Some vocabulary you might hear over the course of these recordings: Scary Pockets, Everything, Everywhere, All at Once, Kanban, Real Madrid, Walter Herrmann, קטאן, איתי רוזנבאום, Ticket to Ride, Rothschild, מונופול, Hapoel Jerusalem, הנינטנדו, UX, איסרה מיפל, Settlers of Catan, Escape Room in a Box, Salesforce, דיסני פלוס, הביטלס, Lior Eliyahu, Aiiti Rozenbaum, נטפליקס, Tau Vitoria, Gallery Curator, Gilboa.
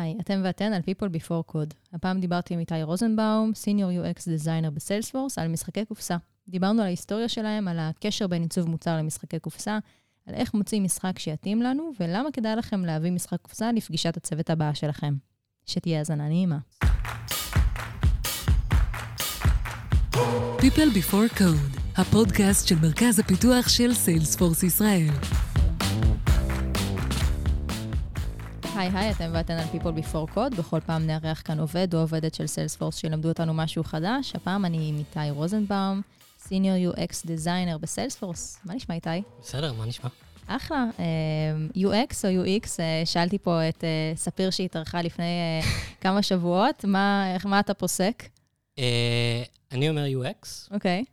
היי, אתם ואתן על People Before Code. הפעם דיברתי עם איתי רוזנבאום, סיניור UX דיזיינר בסלספורס, על משחקי קופסה. דיברנו על ההיסטוריה שלהם, על הקשר בין עיצוב מוצר למשחקי קופסה, על איך מוצאים משחק שיתאים לנו, ולמה כדאי לכם להביא משחק קופסה לפגישת הצוות הבאה שלכם. שתהיה הזנה נעימה. People Before Code, הפודקאסט של מרכז הפיתוח של סיילספורס ישראל. היי, אתם ואתן על People Before Code. בכל פעם נארח כאן עובד או עובדת של סיילספורס שילמדו אותנו משהו חדש. הפעם אני עם איתי רוזנבאום, Senior UX Designer בסיילספורס. מה נשמע, איתי? בסדר, מה נשמע? אחלה. UX או UX, שאלתי פה את ספיר שהתארחה לפני כמה שבועות. מה אתה פוסק? אני אומר UX. אוקיי.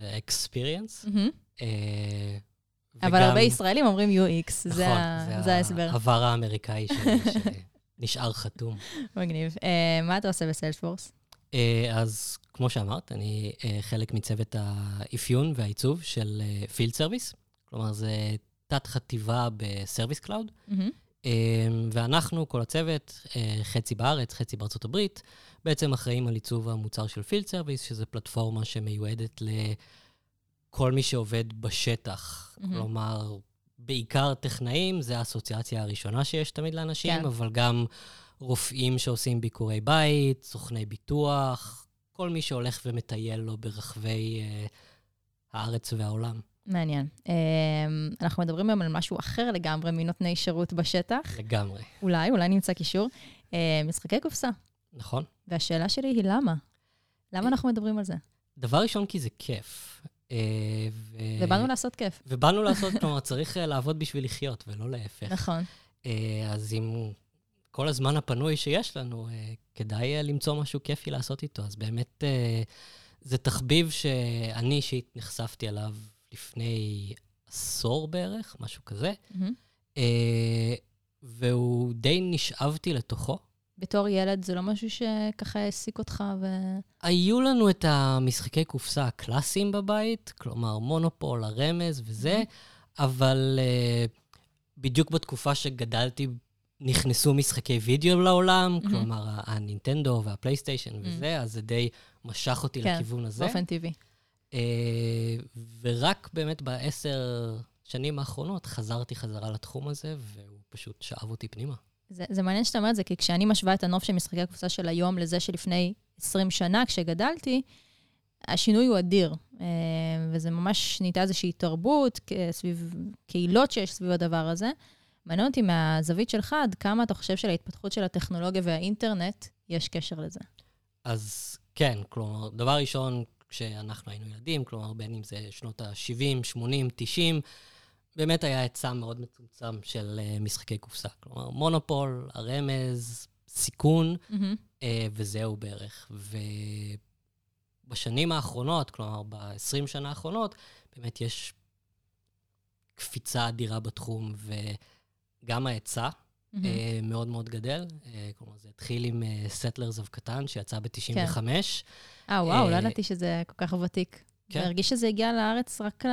זה experience. אבל הרבה ישראלים אומרים UX, זה ההסבר. העבר האמריקאי שנשאר חתום. מגניב. מה אתה עושה בסיילספורס? אז כמו שאמרת, אני חלק מצוות האפיון והעיצוב של Field Service, כלומר זה תת חטיבה בסרוויס קלאוד, ואנחנו, כל הצוות, חצי בארץ, חצי בארצות הברית, בעצם אחראים על עיצוב המוצר של Field Service, שזו פלטפורמה שמיועדת ל... כל מי שעובד בשטח, כלומר, בעיקר טכנאים, זה האסוציאציה הראשונה שיש תמיד לאנשים, אבל גם רופאים שעושים ביקורי בית, סוכני ביטוח, כל מי שהולך ומטייל לו ברחבי הארץ והעולם. מעניין. אנחנו מדברים היום על משהו אחר לגמרי, מנותני שירות בשטח. לגמרי. אולי נמצא קישור. משחקי קופסה. נכון. והשאלה שלי היא למה? למה אנחנו מדברים על זה? דבר ראשון, כי זה כיף. ובאנו לעשות כיף. ובאנו לעשות, כלומר, צריך לעבוד בשביל לחיות, ולא להפך. נכון. אז עם כל הזמן הפנוי שיש לנו, כדאי למצוא משהו כיפי לעשות איתו. אז באמת, זה תחביב שאני אישית נחשפתי עליו לפני עשור בערך, משהו כזה, והוא די נשאבתי לתוכו. בתור ילד, זה לא משהו שככה העסיק אותך ו... היו לנו את המשחקי קופסה הקלאסיים בבית, כלומר מונופול, הרמז וזה, אבל בדיוק בתקופה שגדלתי נכנסו משחקי וידאו לעולם, כלומר הנינטנדו והפלייסטיישן וזה, אז זה די משך אותי לכיוון הזה. כן, באופן טבעי. ורק באמת ב10 שנים האחרונות חזרתי חזרה לתחום הזה, והוא פשוט שאב אותי פנימה. זה מעניין שאתה אומר את זה, כי כשאני משווה את הנוף של משחקי הקופסה של היום לזה שלפני 20 שנה, כשגדלתי, השינוי הוא אדיר. וזה ממש נהייתה איזושהי תרבות, סביב קהילות שיש סביב הדבר הזה. מעניין אותי מהזווית שלך, עד כמה אתה חושב שלהתפתחות של הטכנולוגיה והאינטרנט יש קשר לזה? אז כן, כלומר, דבר ראשון, כשאנחנו היינו ילדים, כלומר, בין אם זה שנות ה-70, 80, 90, באמת היה היצע מאוד מצומצם של משחקי קופסה. כלומר, מונופול, הרמז, סיכון, וזהו בערך. ובשנים האחרונות, כלומר, ב-20 שנה האחרונות, באמת יש קפיצה אדירה בתחום, וגם ההיצע מאוד מאוד גדל. כלומר, זה התחיל עם Settlers of Catan, שיצא ב-95. וואו, לא ידעתי שזה כל כך ותיק. והרגיש שזה הגיע לארץ רק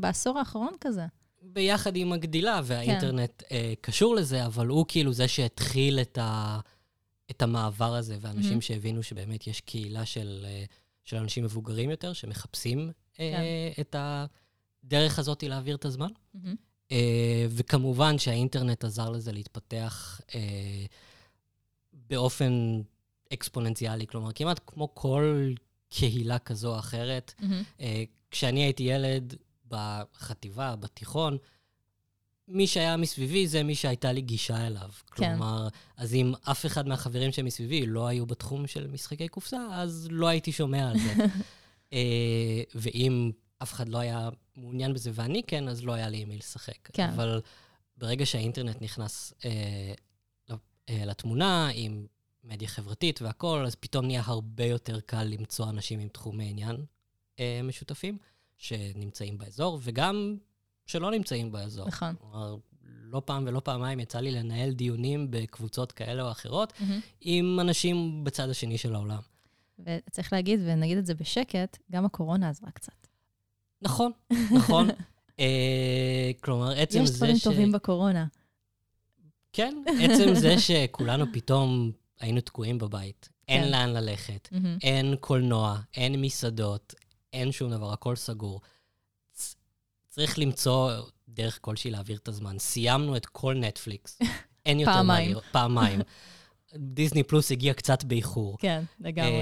בעשור האחרון כזה. ביחד עם הגדילה, והאינטרנט קשור לזה, אבל הוא כאילו זה שהתחיל את המעבר הזה, ואנשים שהבינו שבאמת יש קהילה של אנשים מבוגרים יותר, שמחפשים את הדרך הזאת להעביר את הזמן. וכמובן שהאינטרנט עזר לזה להתפתח באופן אקספוננציאלי, כלומר, כמעט כמו כל קהילה כזו או אחרת. כשאני הייתי ילד, בחטיבה, בתיכון, מי שהיה מסביבי זה מי שהייתה לי גישה אליו. כלומר, אז אם אף אחד מהחברים שמסביבי לא היו בתחום של משחקי קופסה, אז לא הייתי שומע על זה. ואם אף אחד לא היה מעוניין בזה ואני כן, אז לא היה לי עם מי לשחק. אבל ברגע שהאינטרנט נכנס לתמונה, עם מדיה חברתית והכל, אז פתאום נהיה הרבה יותר קל למצוא אנשים עם תחומי עניין משותפים. שנמצאים באזור, וגם שלא נמצאים באזור. נכון. לא פעם ולא פעמיים יצא לי לנהל דיונים בקבוצות כאלה או אחרות, עם אנשים בצד השני של העולם. וצריך להגיד, ונגיד את זה בשקט, גם הקורונה עזרה קצת. נכון, נכון. כלומר, עצם זה ש... יש דברים טובים בקורונה. כן, עצם זה שכולנו פתאום היינו תקועים בבית. אין לאן ללכת, אין קולנוע, אין מסעדות, אין שום דבר, הכל סגור. צריך למצוא דרך כלשהי להעביר את הזמן. סיימנו את כל נטפליקס. אין יותר מהיר. פעמיים. דיסני פלוס הגיע קצת באיחור. כן, לגמרי.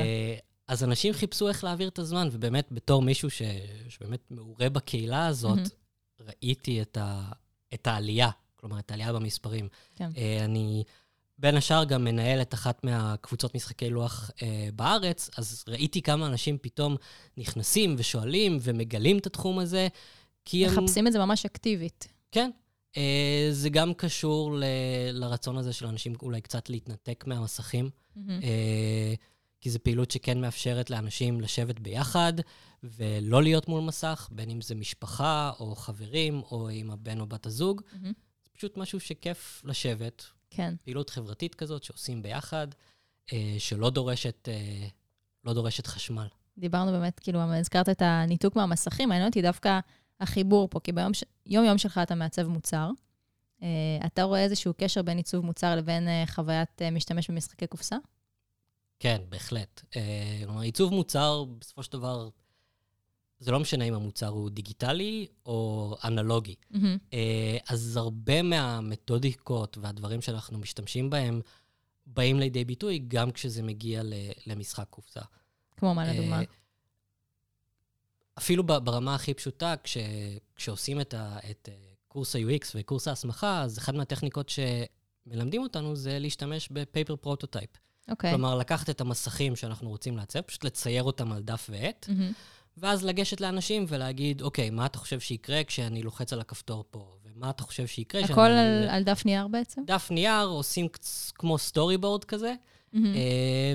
אז אנשים חיפשו איך להעביר את הזמן, ובאמת בתור מישהו שבאמת מעורה בקהילה הזאת, ראיתי את העלייה, כלומר, את העלייה במספרים. אני בין השאר גם מנהל את אחת מהקבוצות משחקי לוח בארץ, אז ראיתי כמה אנשים פתאום נכנסים ושואלים ומגלים את התחום הזה, כי הם... מחפשים את זה ממש אקטיבית. כן. זה גם קשור לרצון הזה של אנשים אולי קצת להתנתק מהמסכים, כי זו פעילות שכן מאפשרת לאנשים לשבת ביחד, ולא להיות מול מסך, בין אם זה משפחה, או חברים, או עם הבן או בת הזוג. זה פשוט משהו שכיף לשבת. כן. פעילות חברתית כזאת שעושים ביחד, שלא דורשת חשמל. דיברנו באמת, כאילו, הזכרת את הניתוק מהמסכים, העניין אותי דווקא החיבור פה, כי ביום יום שלך אתה מעצב מוצר, אתה רואה איזשהו קשר בין עיצוב מוצר לבין חוויית משתמש במשחקי קופסה? כן, בהחלט. עיצוב מוצר, בסופו של דבר, זה לא משנה אם המוצר הוא דיגיטלי או אנלוגי. אז הרבה מהמתודיקות והדברים שאנחנו משתמשים בהם, באים לידי ביטוי גם כשזה מגיע למשחק קופסה. כמו מה לדוגמה? אפילו ברמה הכי פשוטה, כשעושים את קורס ה-UX וקורס ההסמכה, אז אחד מהטכניקות שמלמדים אותנו זה להשתמש בפייפר פרוטוטייפ. כלומר, לקחת את המסכים שאנחנו רוצים לעצב, פשוט לצייר אותם על דף ועט, ואז לגשת לאנשים ולהגיד, אוקיי, מה אתה חושב שיקרה כשאני לוחץ על הכפתור פה? ומה אתה חושב שיקרה? הכל על דף נייר בעצם? דף נייר, עושים כמו סטורי בורד כזה,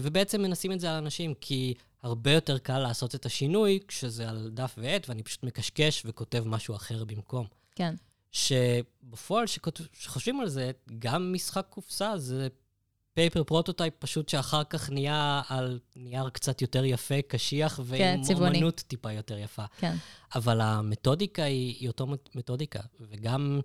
ובעצם מנסים את זה על אנשים, כי הרבה יותר קל לעשות את השינוי כשזה על דף ועט, ואני פשוט מקשקש וכותב משהו אחר במקום. כן. שבפועל, שחושבים על זה, גם משחק קופסה זה פייפר פרוטוטייפ פשוט שאחר כך נהיה על נייר קצת יותר יפה, קשיח, ועם אומנות טיפה יותר יפה. כן. אבל המתודיקה היא אותו מתודיקה, וגם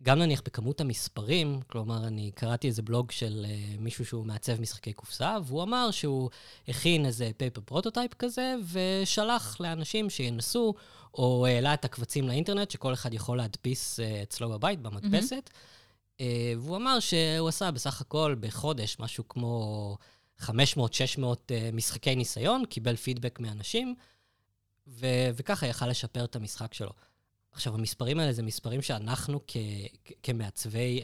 נניח בכמות המספרים, כלומר, אני קראתי איזה בלוג של מישהו שהוא מעצב משחקי קופסה, והוא אמר שהוא הכין איזה פייפר פרוטוטייפ כזה, ושלח לאנשים שינסו, או העלה את הקבצים לאינטרנט, שכל אחד יכול להדפיס אצלו בבית, במדפסת, והוא אמר שהוא עשה בסך הכל בחודש משהו כמו 500-600 משחקי ניסיון, קיבל פידבק מאנשים, וככה יכל לשפר את המשחק שלו. עכשיו, המספרים האלה זה מספרים שאנחנו כמעצבי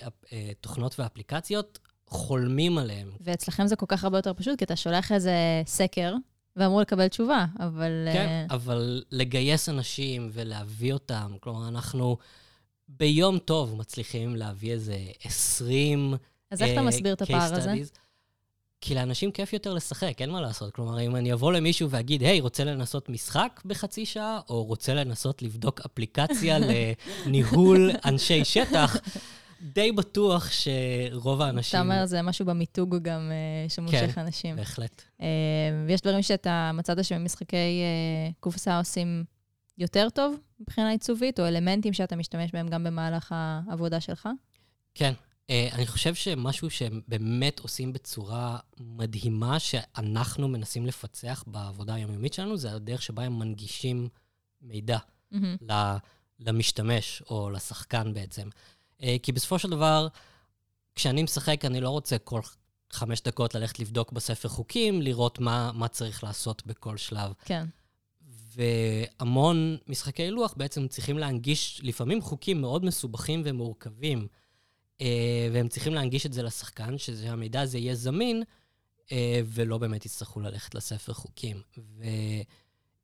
תוכנות ואפליקציות חולמים עליהם. ואצלכם זה כל כך הרבה יותר פשוט, כי אתה שולח איזה סקר ואמור לקבל תשובה, אבל... כן, אבל לגייס אנשים ולהביא אותם, כלומר, אנחנו... ביום טוב מצליחים להביא איזה 20 case studies. אז איך אתה מסביר את הפער הזה? כי לאנשים כיף יותר לשחק, אין מה לעשות. כלומר, אם אני אבוא למישהו ואגיד, היי, רוצה לנסות משחק בחצי שעה, או רוצה לנסות לבדוק אפליקציה לניהול אנשי שטח, די בטוח שרוב האנשים... אתה אומר, זה משהו במיתוג גם שמושך אנשים. כן, בהחלט. ויש דברים שאתה מצאת שבמשחקי קופסה עושים... יותר טוב מבחינה עיצובית, או אלמנטים שאתה משתמש בהם גם במהלך העבודה שלך? כן. אני חושב שמשהו שהם באמת עושים בצורה מדהימה, שאנחנו מנסים לפצח בעבודה היומיומית שלנו, זה הדרך שבה הם מנגישים מידע למשתמש, או לשחקן בעצם. כי בסופו של דבר, כשאני משחק, אני לא רוצה כל 5 דקות ללכת לבדוק בספר חוקים, לראות מה צריך לעשות בכל שלב. כן. והמון משחקי לוח בעצם צריכים להנגיש לפעמים חוקים מאוד מסובכים ומורכבים, והם צריכים להנגיש את זה לשחקן, שהמידע הזה יהיה זמין, ולא באמת יצטרכו ללכת לספר חוקים.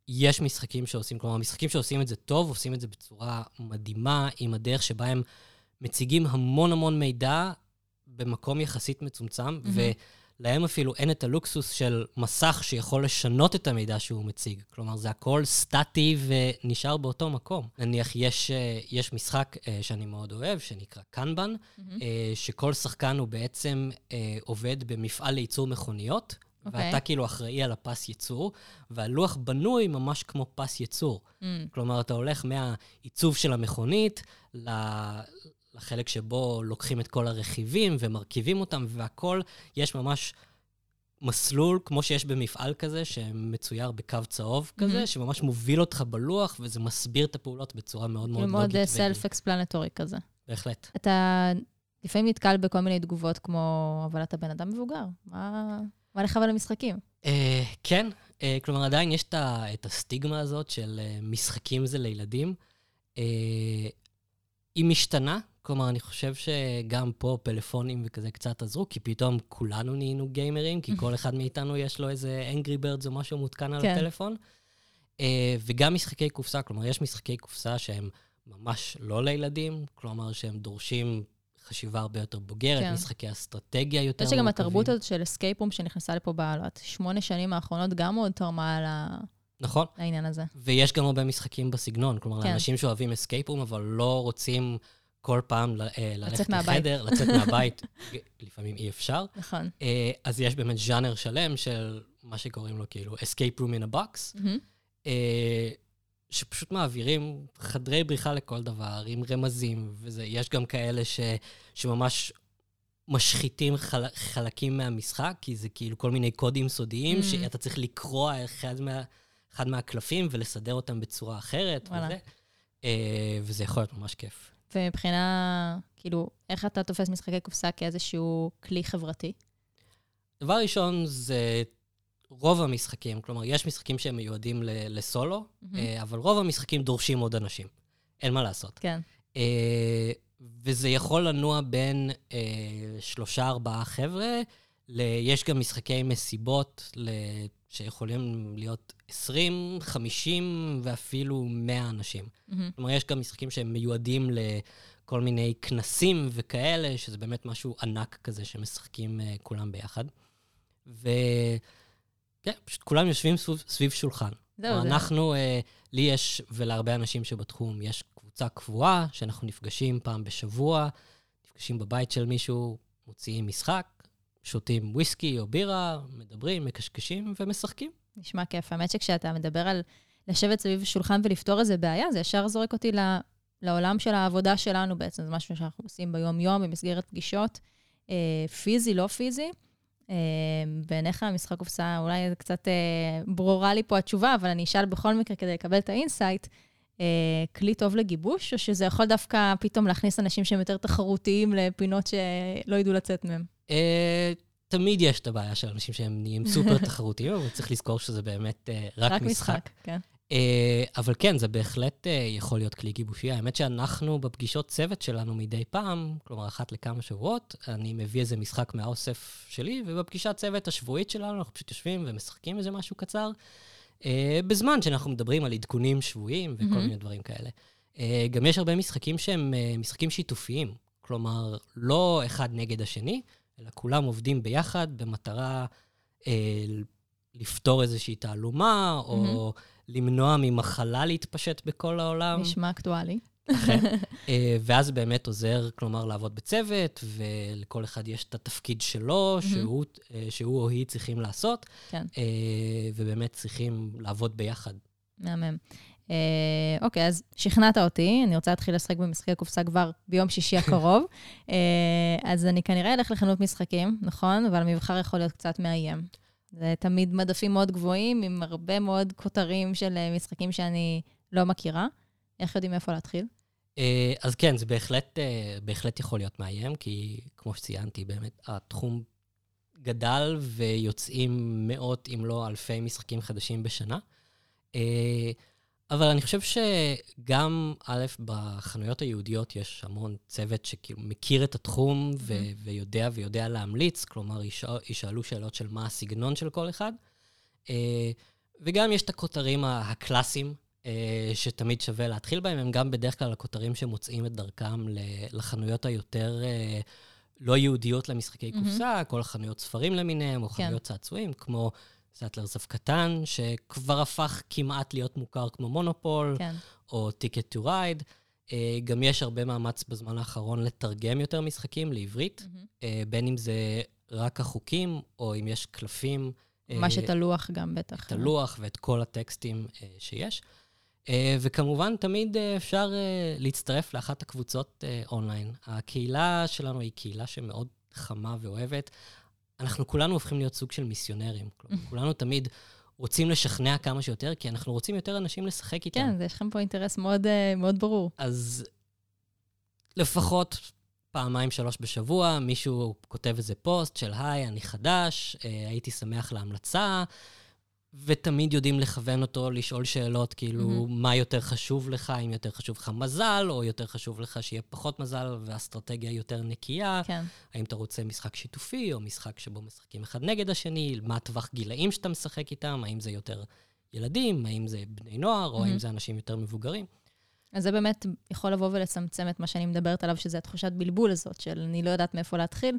ויש משחקים שעושים, כלומר, משחקים שעושים את זה טוב, עושים את זה בצורה מדהימה, עם הדרך שבה הם מציגים המון המון מידע במקום יחסית מצומצם, להם אפילו אין את הלוקסוס של מסך שיכול לשנות את המידע שהוא מציג. כלומר, זה הכל סטטי ונשאר באותו מקום. נניח, יש משחק שאני מאוד אוהב, שנקרא קנבן, שכל שחקן הוא בעצם עובד במפעל לייצור מכוניות, ואתה כאילו אחראי על הפס ייצור, והלוח בנוי ממש כמו פס ייצור. כלומר, אתה הולך מהעיצוב של המכונית לחלק שבו לוקחים את כל הרכיבים ומרכיבים אותם, והכל יש ממש מסלול, כמו שיש במפעל כזה, שמצויר בקו צהוב כזה, שממש מוביל אותך בלוח, וזה מסביר את הפעולות בצורה מאוד מאוד לוגית. מאוד סלף-אקספלנטורי כזה. בהחלט. אתה לפעמים נתקל בכל מיני תגובות כמו, אבל אתה בן אדם מבוגר, מה לך אבל למשחקים? כן, כלומר עדיין יש את הסטיגמה הזאת של משחקים זה לילדים. היא משתנה, כלומר, אני חושב שגם פה פלאפונים וכזה קצת עזרו, כי פתאום כולנו נהיינו גיימרים, כי כל אחד מאיתנו יש לו איזה Angry Birds או משהו מותקן על הטלפון. וגם משחקי קופסה, כלומר, יש משחקי קופסה שהם ממש לא לילדים, כלומר, שהם דורשים חשיבה הרבה יותר בוגרת, משחקי אסטרטגיה יותר. יש גם התרבות הזאת של Escape Room שנכנסה לפה בעלות 8 שנים האחרונות, גם מאוד תרמה על ה... נכון. לעניין הזה. ויש גם הרבה משחקים בסגנון, כלומר, אנשים שאוהבים Escape Room, אבל לא רוצים כל פעם ללכת לחדר, לצאת מהבית, לפעמים אי אפשר. נכון. אז יש באמת ז'אנר שלם של מה שקוראים לו כאילו Escape Room in a Box, שפשוט מעבירים חדרי בריחה לכל דבר, עם רמזים, ויש גם כאלה שממש משחיתים חלקים מהמשחק, כי זה כאילו כל מיני קודים סודיים, שאתה צריך לקרוא אחד מהקלפים ולסדר אותם בצורה אחרת, וזה יכול להיות ממש כיף. ומבחינה, כאילו, איך אתה תופס משחקי קופסה כאיזשהו כלי חברתי? דבר ראשון זה רוב המשחקים, כלומר, יש משחקים שהם מיועדים לסולו, אבל רוב המשחקים דורשים עוד אנשים. אין מה לעשות. כן. וזה יכול לנוע בין 3-4 חבר'ה, יש גם משחקי מסיבות שיכולים להיות 20, 50 ואפילו 100 אנשים. כלומר, יש גם משחקים שהם מיועדים לכל מיני כנסים וכאלה, שזה באמת משהו ענק כזה שמשחקים כולם ביחד. וכן, פשוט כולם יושבים סביב שולחן. אנחנו, לי יש, ולהרבה אנשים שבתחום, יש קבוצה קבועה שאנחנו נפגשים פעם בשבוע, נפגשים בבית של מישהו, מוציאים משחק, שותים וויסקי או בירה, מדברים, מקשקשים ומשחקים. נשמע כיף. האמת שכשאתה מדבר על לשבת סביב שולחן ולפתור איזה בעיה, זה ישר זורק אותי לעולם של העבודה שלנו בעצם. זה משהו שאנחנו עושים ביום-יום במסגרת פגישות. פיזי, לא פיזי. בעיניך המשחק קופסה, אולי זה קצת ברורה לי פה התשובה, אבל אני אשאל בכל מקרה כדי לקבל את האינסייט, כלי טוב לגיבוש, או שזה יכול דווקא פתאום להכניס אנשים שהם יותר תחרותיים לפינות שלא ידעו לצאת מהם? תמיד יש את הבעיה של אנשים שהם נהיים סופר תחרותיים, אבל צריך לזכור שזה באמת רק משחק. אבל כן, זה בהחלט יכול להיות כלי גיבושי. האמת שאנחנו בפגישות צוות שלנו מדי פעם, כלומר אחת לכמה שבועות, אני מביא איזה משחק מהאוסף שלי, ובפגישת צוות השבועית שלנו אנחנו פשוט יושבים ומשחקים איזה משהו קצר, בזמן שאנחנו מדברים על עדכונים שבועיים וכל מיני דברים כאלה. גם יש הרבה משחקים שהם משחקים שיתופיים, כלומר לא אחד נגד השני, אלא כולם עובדים ביחד במטרה לפתור איזושהי תעלומה, או למנוע ממחלה להתפשט בכל העולם. נשמע אקטואלי. ואז באמת עוזר, כלומר, לעבוד בצוות, ולכל אחד יש את התפקיד שלו, שהוא או היא צריכים לעשות, ובאמת צריכים לעבוד ביחד. מהמם. אוקיי, אז שכנעת אותי, אני רוצה להתחיל לשחק במשחקי קופסה כבר ביום שישי הקרוב, אז אני כנראה אלך לחנות משחקים, נכון? אבל המבחר יכול להיות קצת מאיים. זה תמיד מדפים מאוד גבוהים, עם הרבה מאוד כותרים של משחקים שאני לא מכירה. איך יודעים איפה להתחיל? אז כן, זה בהחלט יכול להיות מאיים, כי כמו שציינתי, באמת התחום גדל ויוצאים מאות, אם לא אלפי משחקים חדשים בשנה. אבל אני חושב שגם, א', בחנויות היהודיות יש המון צוות שמכיר את התחום ויודע להמליץ, כלומר, ישאלו שאלות של מה הסגנון של כל אחד. וגם יש את הכותרים הקלאסיים שתמיד שווה להתחיל בהם, הם גם בדרך כלל הכותרים שמוצאים את דרכם לחנויות היותר לא יהודיות למשחקי קופסה, כל חנויות ספרים למיניהם או חנויות צעצועים, כמו סטלרס אוף קטן, שכבר הפך כמעט להיות מוכר כמו מונופול, או Ticket to Ride. גם יש הרבה מאמץ בזמן האחרון לתרגם יותר משחקים לעברית, בין אם זה רק החוקים, או אם יש קלפים. ממש את הלוח גם בטח. את הלוח ואת כל הטקסטים שיש. וכמובן תמיד אפשר להצטרף לאחת הקבוצות אונליין. הקהילה שלנו היא קהילה שמאוד חמה ואוהבת. אנחנו כולנו הופכים להיות סוג של מיסיונרים. כולנו תמיד רוצים לשכנע כמה שיותר, כי אנחנו רוצים יותר אנשים לשחק איתם. כן, יש לכם פה אינטרס מאוד, מאוד ברור. אז לפחות 2-3 בשבוע, מישהו כותב איזה פוסט של, היי, אני חדש, הייתי שמח להמלצה, ותמיד יודעים לכוון אותו, לשאול שאלות, כאילו, מה יותר חשוב לך, אם יותר חשוב לך מזל, או יותר חשוב לך שיהיה פחות מזל, והאסטרטגיה יותר נקייה. כן. האם אתה רוצה משחק שיתופי, או משחק שבו משחקים אחד נגד השני, מה הטווח גילאים שאתה משחק איתם, האם זה יותר ילדים, האם זה בני נוער, או האם זה אנשים יותר מבוגרים. אז זה באמת יכול לבוא ולצמצם את מה שאני מדברת עליו, שזה התחושת בלבול הזאת, של אני לא יודעת מאיפה להתחיל.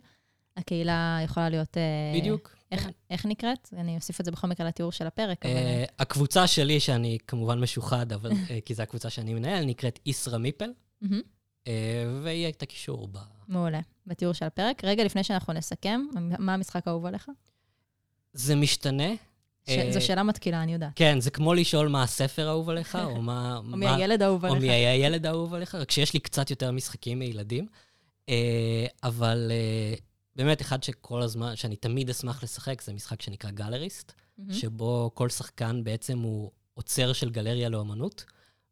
הקהילה יכולה להיות... בדיוק. איך נקראת? אני אוסיף את זה בכל מקרה לתיאור של הפרק. הקבוצה שלי, שאני כמובן משוחד, כי זו הקבוצה שאני מנהל, נקראת איסרה מיפל, והיא הייתה קישור בה. מעולה, בתיאור של הפרק. רגע לפני שאנחנו נסכם, מה המשחק האהוב עליך? זה משתנה. זו שאלה מתקילה, אני יודעת. כן, זה כמו לשאול מה הספר האהוב עליך, או מי הילד האהוב עליך. או מי הילד האהוב עליך, רק שיש לי קצת יותר משחקים מילדים. אבל באמת אחד שכל הזמן, שאני תמיד אשמח לשחק, זה משחק שנקרא גלריסט, שבו כל שחקן בעצם הוא עוצר של גלריה לאמנות,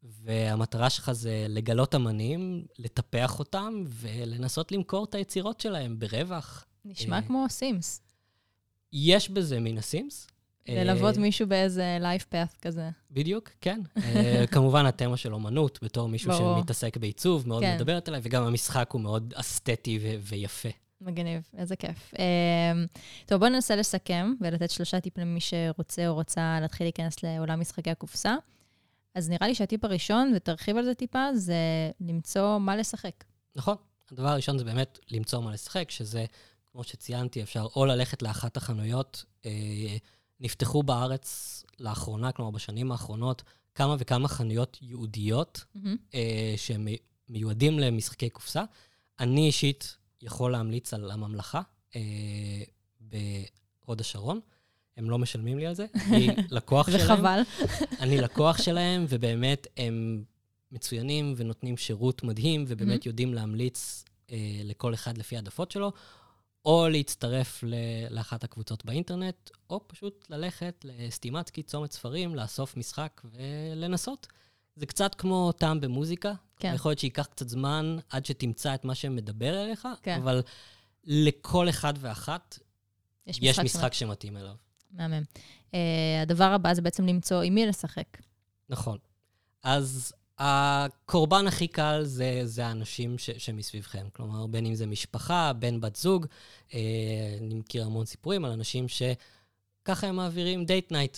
והמטרה שלך זה לגלות אמנים, לטפח אותם, ולנסות למכור את היצירות שלהם ברווח. נשמע כמו סימס. יש בזה מן הסימס. ללוות מישהו באיזה לייף פאת' כזה. בדיוק, כן. כמובן, התמה של אומנות, בתור מישהו שמתעסק בעיצוב, מאוד מדברת עליי, וגם המשחק הוא מאוד אסתטי ויפה. מגניב, איזה כיף. טוב, בואו ננסה לסכם ולתת 3 טיפים למי שרוצה או רוצה להתחיל להיכנס לעולם משחקי הקופסה. אז נראה לי שהטיפ הראשון, ותרחיב על זה טיפה, זה למצוא מה לשחק. נכון. הדבר הראשון זה באמת למצוא מה לשחק, שזה, כמו שציינתי, אפשר או ללכת לאחת החנויות, נפתחו בארץ לאחרונה, כלומר בשנים האחרונות, כמה וכמה חנויות יהודיות שמיועדים למשחקי קופסה. אני אישית יכול להמליץ על הממלכה בהוד השרון. הם לא משלמים לי על זה. אני לקוח שלהם. וחבל. אני לקוח שלהם, ובאמת הם מצוינים ונותנים שירות מדהים, ובאמת יודעים להמליץ לכל אחד לפי העדפות שלו, או להצטרף לאחת הקבוצות באינטרנט, או פשוט ללכת לסטימצקי, צומת ספרים, לאסוף משחק ולנסות. זה קצת כמו טעם במוזיקה. כן. יכול להיות שייקח קצת זמן עד שתמצא את מה שמדבר אליך, כן. אבל לכל אחד ואחת יש משחק שמתאים אליו. מאמן. הדבר הבא זה בעצם למצוא עם מי לשחק. נכון. אז הקורבן הכי קל זה האנשים שמסביבכם. כלומר, בין אם זה משפחה, בין בת זוג, אני מכיר המון סיפורים על אנשים שככה הם מעבירים דייט נייט.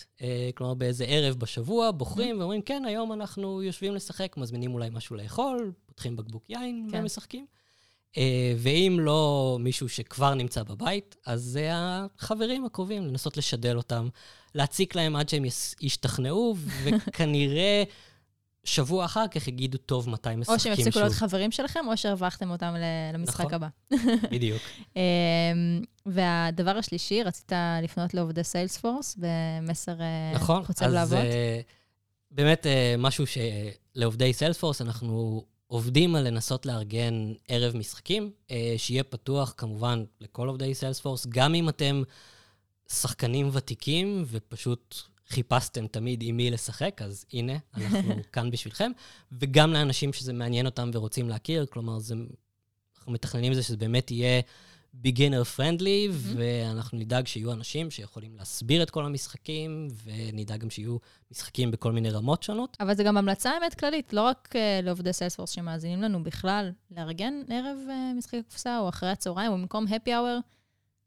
כלומר, באיזה ערב בשבוע, בוחרים ואומרים, כן, היום אנחנו יושבים לשחק, מזמינים אולי משהו לאכול, פותחים בקבוק יין ומשחקים. ואם לא מישהו שכבר נמצא בבית, אז זה החברים הקרובים, לנסות לשדל אותם, להציק להם עד שהם ישתכנעו, וכנראה... שבוע אחר כך יגידו טוב מתי משחקים שוב. או שהם יפסיקו להיות חברים שלכם, או שהרווחתם אותם למשחק הבא. בדיוק. והדבר השלישי, רצית לפנות לעובדי סיילספורס, במסר חוצב להבות. נכון, אז באמת משהו שלעובדי סיילספורס, אנחנו עובדים על לנסות לארגן ערב משחקים, שיהיה פתוח כמובן לכל עובדי סיילספורס, גם אם אתם שחקנים ותיקים ופשוט... חיפשתם תמיד עם מי לשחק, אז הנה, אנחנו כאן בשבילכם, וגם לאנשים שזה מעניין אותם ורוצים להכיר, כלומר, אנחנו מתכננים את זה שזה באמת יהיה beginner friendly, ואנחנו נדאג שיהיו אנשים שיכולים להסביר את כל המשחקים, ונדאג גם שיהיו משחקים בכל מיני רמות שונות. אבל זה גם המלצה האמת כללית, לא רק לעובדי סיילספורס שמאזינים לנו בכלל, לארגן ערב משחק הקופסה, או אחרי הצהריים, או במקום happy hour,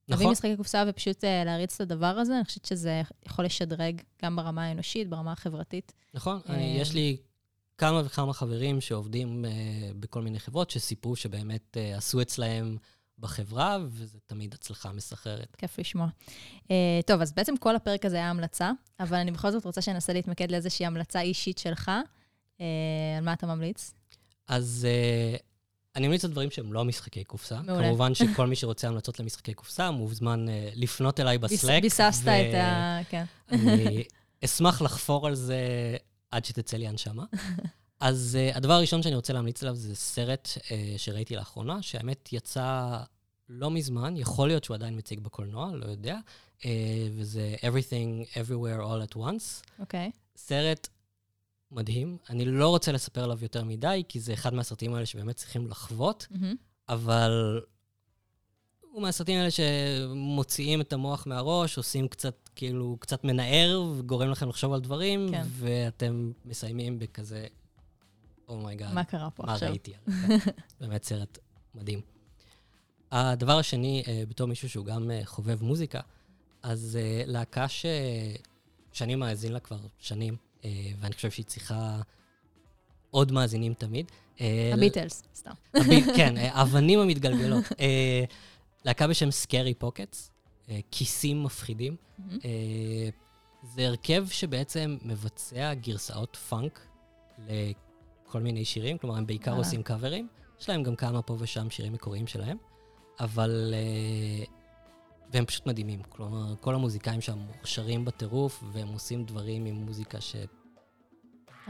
להביא משחקי קופסה ופשוט להריץ את הדבר הזה, אני חושבת שזה יכול לשדרג גם ברמה האנושית, ברמה החברתית. נכון, יש לי כמה וכמה חברים שעובדים בכל מיני חברות, שסיפרו שבאמת עשו אצלהם בחברה, וזה תמיד הצלחה מסחררת. כיף לשמוע. טוב, אז בעצם כל הפרק הזה היה המלצה, אבל אני בכל זאת רוצה שננסה להתמקד לאיזושהי המלצה אישית שלך. על מה אתה ממליץ? אז... אני ממליץ את דברים שהם לא משחקי קופסה. מעולה. כמובן שכל מי שרוצה המלצות למשחקי קופסה, מוזמן לפנות אליי בסלק. ביססת את ה... כן. אני אשמח לחפור על זה עד שתצא לי הנשמה. אז הדבר הראשון שאני רוצה להמליץ עליו זה סרט שראיתי לאחרונה, שהאמת יצא לא מזמן, יכול להיות שהוא עדיין מציג בקולנוע, לא יודע, וזה Everything, Everywhere, All at Once. אוקיי. סרט מדהים, אני לא רוצה לספר עליו יותר מדי, כי זה אחד מהסרטים האלה שבאמת צריכים לחוות, אבל הוא מהסרטים האלה שמוציאים את המוח מהראש, עושים קצת, כאילו, קצת מנער, וגורם לכם לחשוב על דברים, כן. ואתם מסיימים בכזה, אומייגאד. מה קרה פה מה עכשיו? מה ראיתי? באמת סרט מדהים. הדבר השני, בתור מישהו שהוא גם חובב מוזיקה, אז להקה שאני מאזין לה כבר שנים, ואני חושב שהיא צריכה עוד מאזינים תמיד. הביטלס, סתם. כן, אבנים המתגלגלות. להקה בשם Scary Pockets, כיסים מפחידים. זה הרכב שבעצם מבצע גרסאות פאנק לכל מיני שירים, כלומר הם בעיקר עושים קאברים, יש להם גם כמה פה ושם שירים מקוריים שלהם, אבל והם פשוט מדהימים, כלומר כל המוזיקאים שם מוכשרים בטירוף, והם עושים דברים עם מוזיקה ש...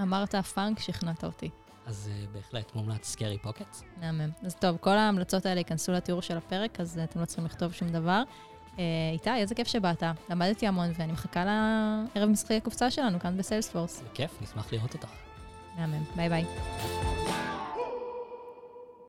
אמרת פאנק, שכנעת אותי. אז בהחלט מומלץ Scary Pockets. נאמן. אז טוב, כל ההמלצות האלה ייכנסו לתיאור של הפרק, אז אתם לא צריכים לכתוב שום דבר. איתי, איזה כיף שבאת. למדתי המון, ואני מחכה לערב משחקי הקופצה שלנו כאן בסיילספורס. זה כיף, נשמח לראות אותך. נאמן. ביי ביי.